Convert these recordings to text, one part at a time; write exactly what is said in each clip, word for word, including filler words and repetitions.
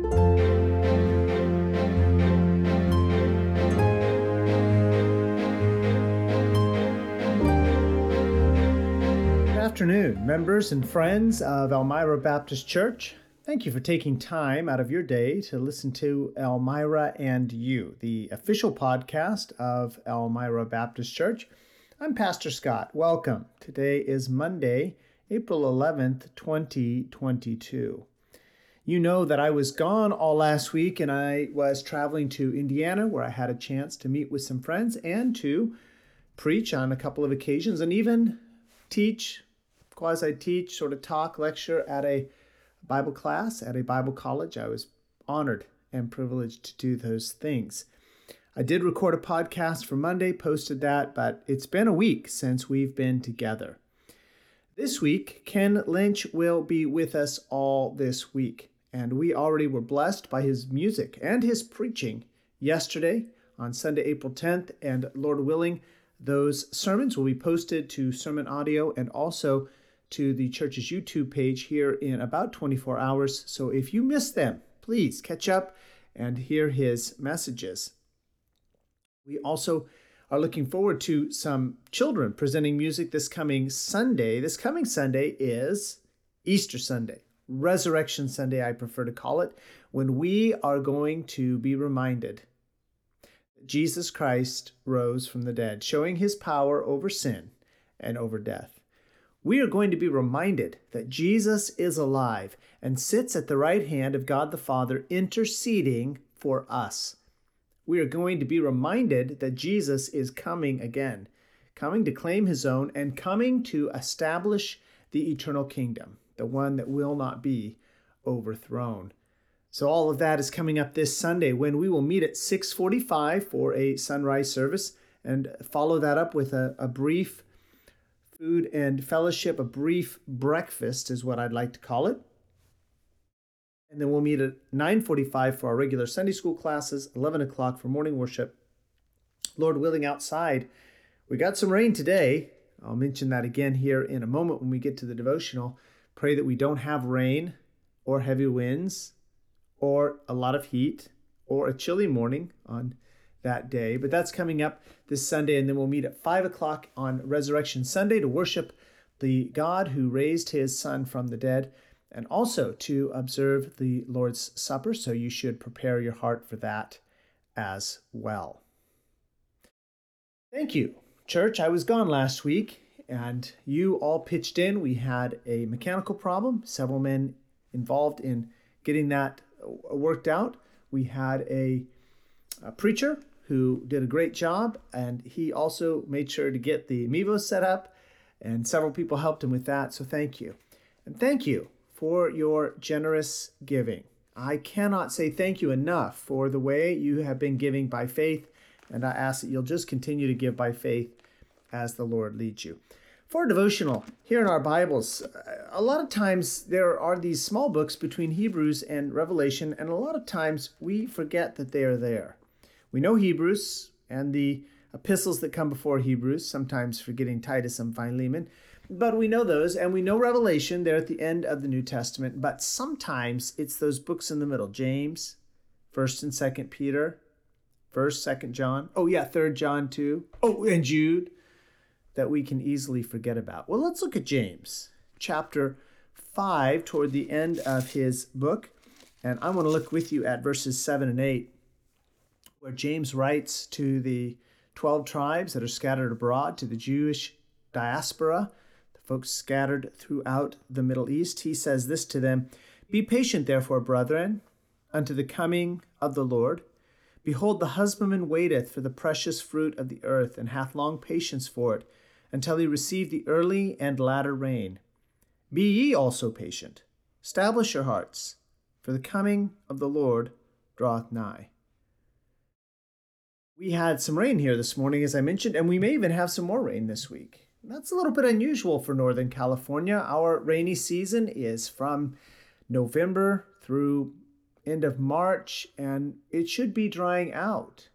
Good afternoon, members and friends of Elmira Baptist Church. Thank you for taking time out of your day to listen to Elmira and You, the official podcast of Elmira Baptist Church. I'm Pastor Scott. Welcome. Today is Monday, April eleventh, twenty twenty-two. You know that I was gone all last week and I was traveling to Indiana where I had a chance to meet with some friends and to preach on a couple of occasions and even teach quasi-teach, sort of talk, lecture at a Bible class, at a Bible college. I was honored and privileged to do those things. I did record a podcast for Monday, posted that, but it's been a week since we've been together. This week, Ken Lynch will be with us all this week, and we already were blessed by his music and his preaching yesterday on Sunday, April tenth, and Lord willing, those sermons will be posted to Sermon Audio and also to the church's YouTube page here in about twenty-four hours. So if you missed them, please catch up and hear his messages. We also are looking forward to some children presenting music this coming Sunday. This coming Sunday is Easter Sunday, Resurrection Sunday, I prefer to call it, when we are going to be reminded that Jesus Christ rose from the dead, showing his power over sin and over death. We are going to be reminded that Jesus is alive and sits at the right hand of God the Father, interceding for us. We are going to be reminded that Jesus is coming again, coming to claim his own and coming to establish the eternal kingdom, the one that will not be overthrown. So all of that is coming up this Sunday when we will meet at six forty-five for a sunrise service and follow that up with a, a brief food and fellowship, a brief breakfast is what I'd like to call it. And then we'll meet at nine forty-five for our regular Sunday school classes, eleven o'clock for morning worship. Lord willing, outside. We got some rain today. I'll mention that again here in a moment when we get to the devotional. Pray that we don't have rain or heavy winds or a lot of heat or a chilly morning on that day, but that's coming up this Sunday, and then we'll meet at five o'clock on Resurrection Sunday to worship the God who raised his son from the dead and also to observe the Lord's Supper, so you should prepare your heart for that as well. Thank you, church. I was gone last week, and you all pitched in. We had a mechanical problem, several men involved in getting that worked out. We had a, a preacher who did a great job, and he also made sure to get the Mevo set up, and several people helped him with that, so thank you. And thank you for your generous giving. I cannot say thank you enough for the way you have been giving by faith, and I ask that you'll just continue to give by faith as the Lord leads you. For a devotional, here in our Bibles, a lot of times there are these small books between Hebrews and Revelation, and a lot of times we forget that they are there. We know Hebrews and the epistles that come before Hebrews, sometimes forgetting Titus and Philemon, but we know those, and we know Revelation there at the end of the New Testament, but sometimes it's those books in the middle, James, first and second Peter, first, second John, oh yeah, third John too, oh, and Jude, that we can easily forget about. Well, let's look at James, chapter five, toward the end of his book, and I want to look with you at verses seven and eight. Where James writes to the twelve tribes that are scattered abroad, to the Jewish diaspora, the folks scattered throughout the Middle East. He says this to them, "Be patient, therefore, brethren, unto the coming of the Lord. Behold, the husbandman waiteth for the precious fruit of the earth, and hath long patience for it, until he receive the early and latter rain. Be ye also patient. Establish your hearts, for the coming of the Lord draweth nigh." We had some rain here this morning, as I mentioned, and we may even have some more rain this week. That's a little bit unusual for Northern California. Our rainy season is from November through end of March, and it should be drying out.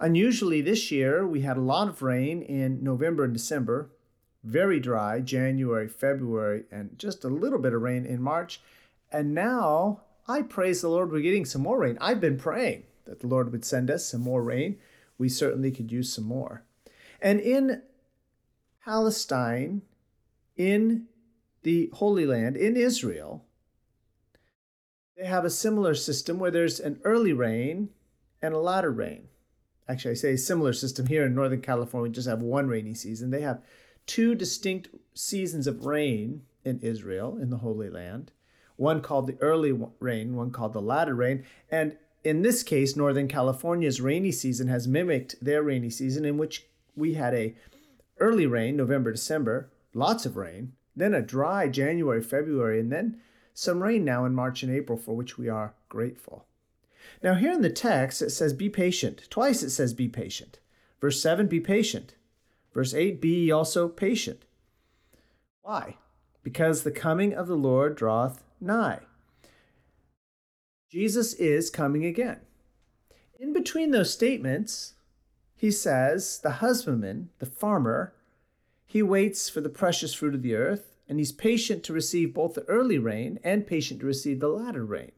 Unusually this year, we had a lot of rain in November and December, very dry January, February, and just a little bit of rain in March. And now I praise the Lord we're getting some more rain. I've been praying that the Lord would send us some more rain. We certainly could use some more. And in Palestine, in the Holy Land, in Israel, they have a similar system where there's an early rain and a lot of rain. Actually, I say similar system here in Northern California. We just have one rainy season. They have two distinct seasons of rain in Israel, in the Holy Land. One called the early rain, one called the latter rain. And in this case, Northern California's rainy season has mimicked their rainy season, in which we had a early rain, November, December, lots of rain, then a dry January, February, and then some rain now in March and April, for which we are grateful. Now here in the text, it says, be patient. Twice it says, be patient. Verse seven, be patient. Verse eight, be ye also patient. Why? Because the coming of the Lord draweth nigh. Jesus is coming again. In between those statements, he says, the husbandman, the farmer, he waits for the precious fruit of the earth, and he's patient to receive both the early rain and patient to receive the latter rain.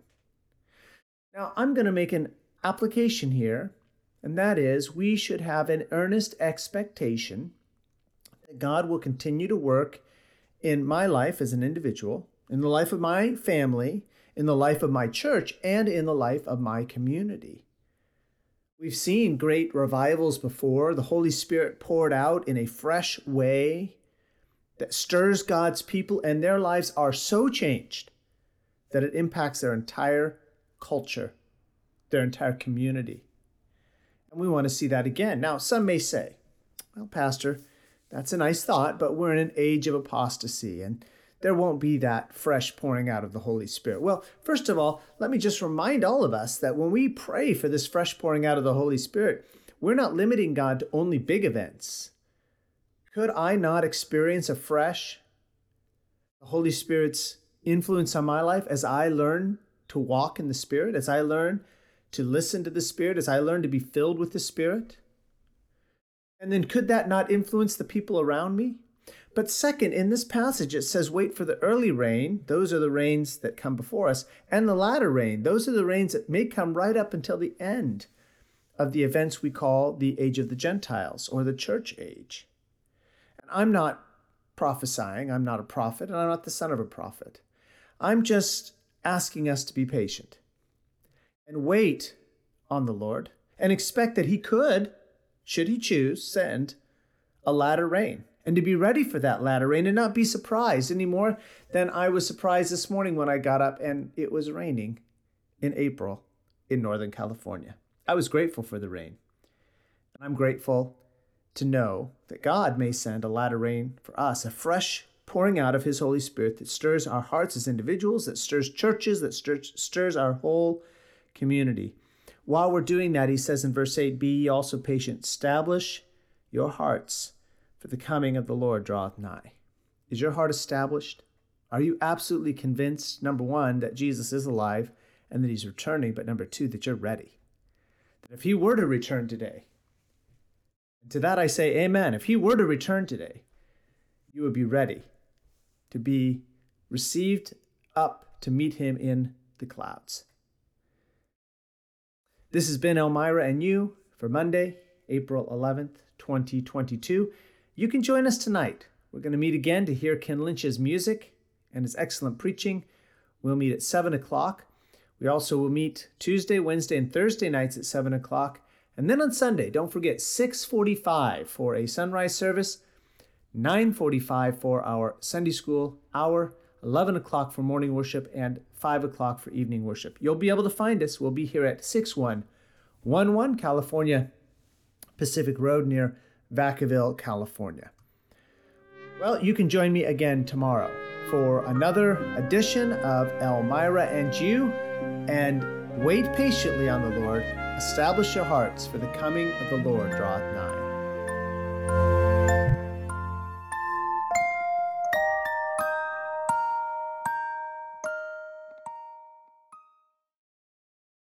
Now, I'm going to make an application here, and that is we should have an earnest expectation that God will continue to work in my life as an individual, in the life of my family, in the life of my church, and in the life of my community. We've seen great revivals before. The Holy Spirit poured out in a fresh way that stirs God's people, and their lives are so changed that it impacts their entire culture, their entire community. And we want to see that again. Now, some may say, well, Pastor, that's a nice thought, but we're in an age of apostasy, and there won't be that fresh pouring out of the Holy Spirit. Well, first of all, let me just remind all of us that when we pray for this fresh pouring out of the Holy Spirit, we're not limiting God to only big events. Could I not experience afresh the Holy Spirit's influence on my life as I learn to walk in the Spirit, as I learn to listen to the Spirit, as I learn to be filled with the Spirit? And then could that not influence the people around me? But second, in this passage, it says, wait for the early rain. Those are the rains that come before us. And the latter rain. Those are the rains that may come right up until the end of the events we call the age of the Gentiles or the church age. And I'm not prophesying. I'm not a prophet, and I'm not the son of a prophet. I'm just asking us to be patient and wait on the Lord and expect that he could, should he choose, send a latter rain, and to be ready for that latter rain and not be surprised any more than I was surprised this morning when I got up and it was raining in April in Northern California. I was grateful for the rain, and I'm grateful to know that God may send a latter rain for us, a fresh pouring out of his Holy Spirit that stirs our hearts as individuals, that stirs churches, that stirs, stirs our whole community. While we're doing that, he says in verse eight, be ye also patient, establish your hearts, for the coming of the Lord draweth nigh. Is your heart established? Are you absolutely convinced, number one, that Jesus is alive and that he's returning, but number two, that you're ready? That if he were to return today, to that I say amen, if he were to return today, you would be ready to be received up to meet him in the clouds. This has been Elmira and You for Monday, April eleventh, twenty twenty-two. You can join us tonight. We're going to meet again to hear Ken Lynch's music and his excellent preaching. We'll meet at seven o'clock. We also will meet Tuesday, Wednesday, and Thursday nights at seven o'clock. And then on Sunday, don't forget, six forty-five for a sunrise service, nine forty-five for our Sunday school hour, eleven o'clock for morning worship, and five o'clock for evening worship. You'll be able to find us. We'll be here at six one one one California Pacific Road near Vacaville, California. Well, you can join me again tomorrow for another edition of Elmira and You, and wait patiently on the Lord. Establish your hearts, for the coming of the Lord draweth nigh.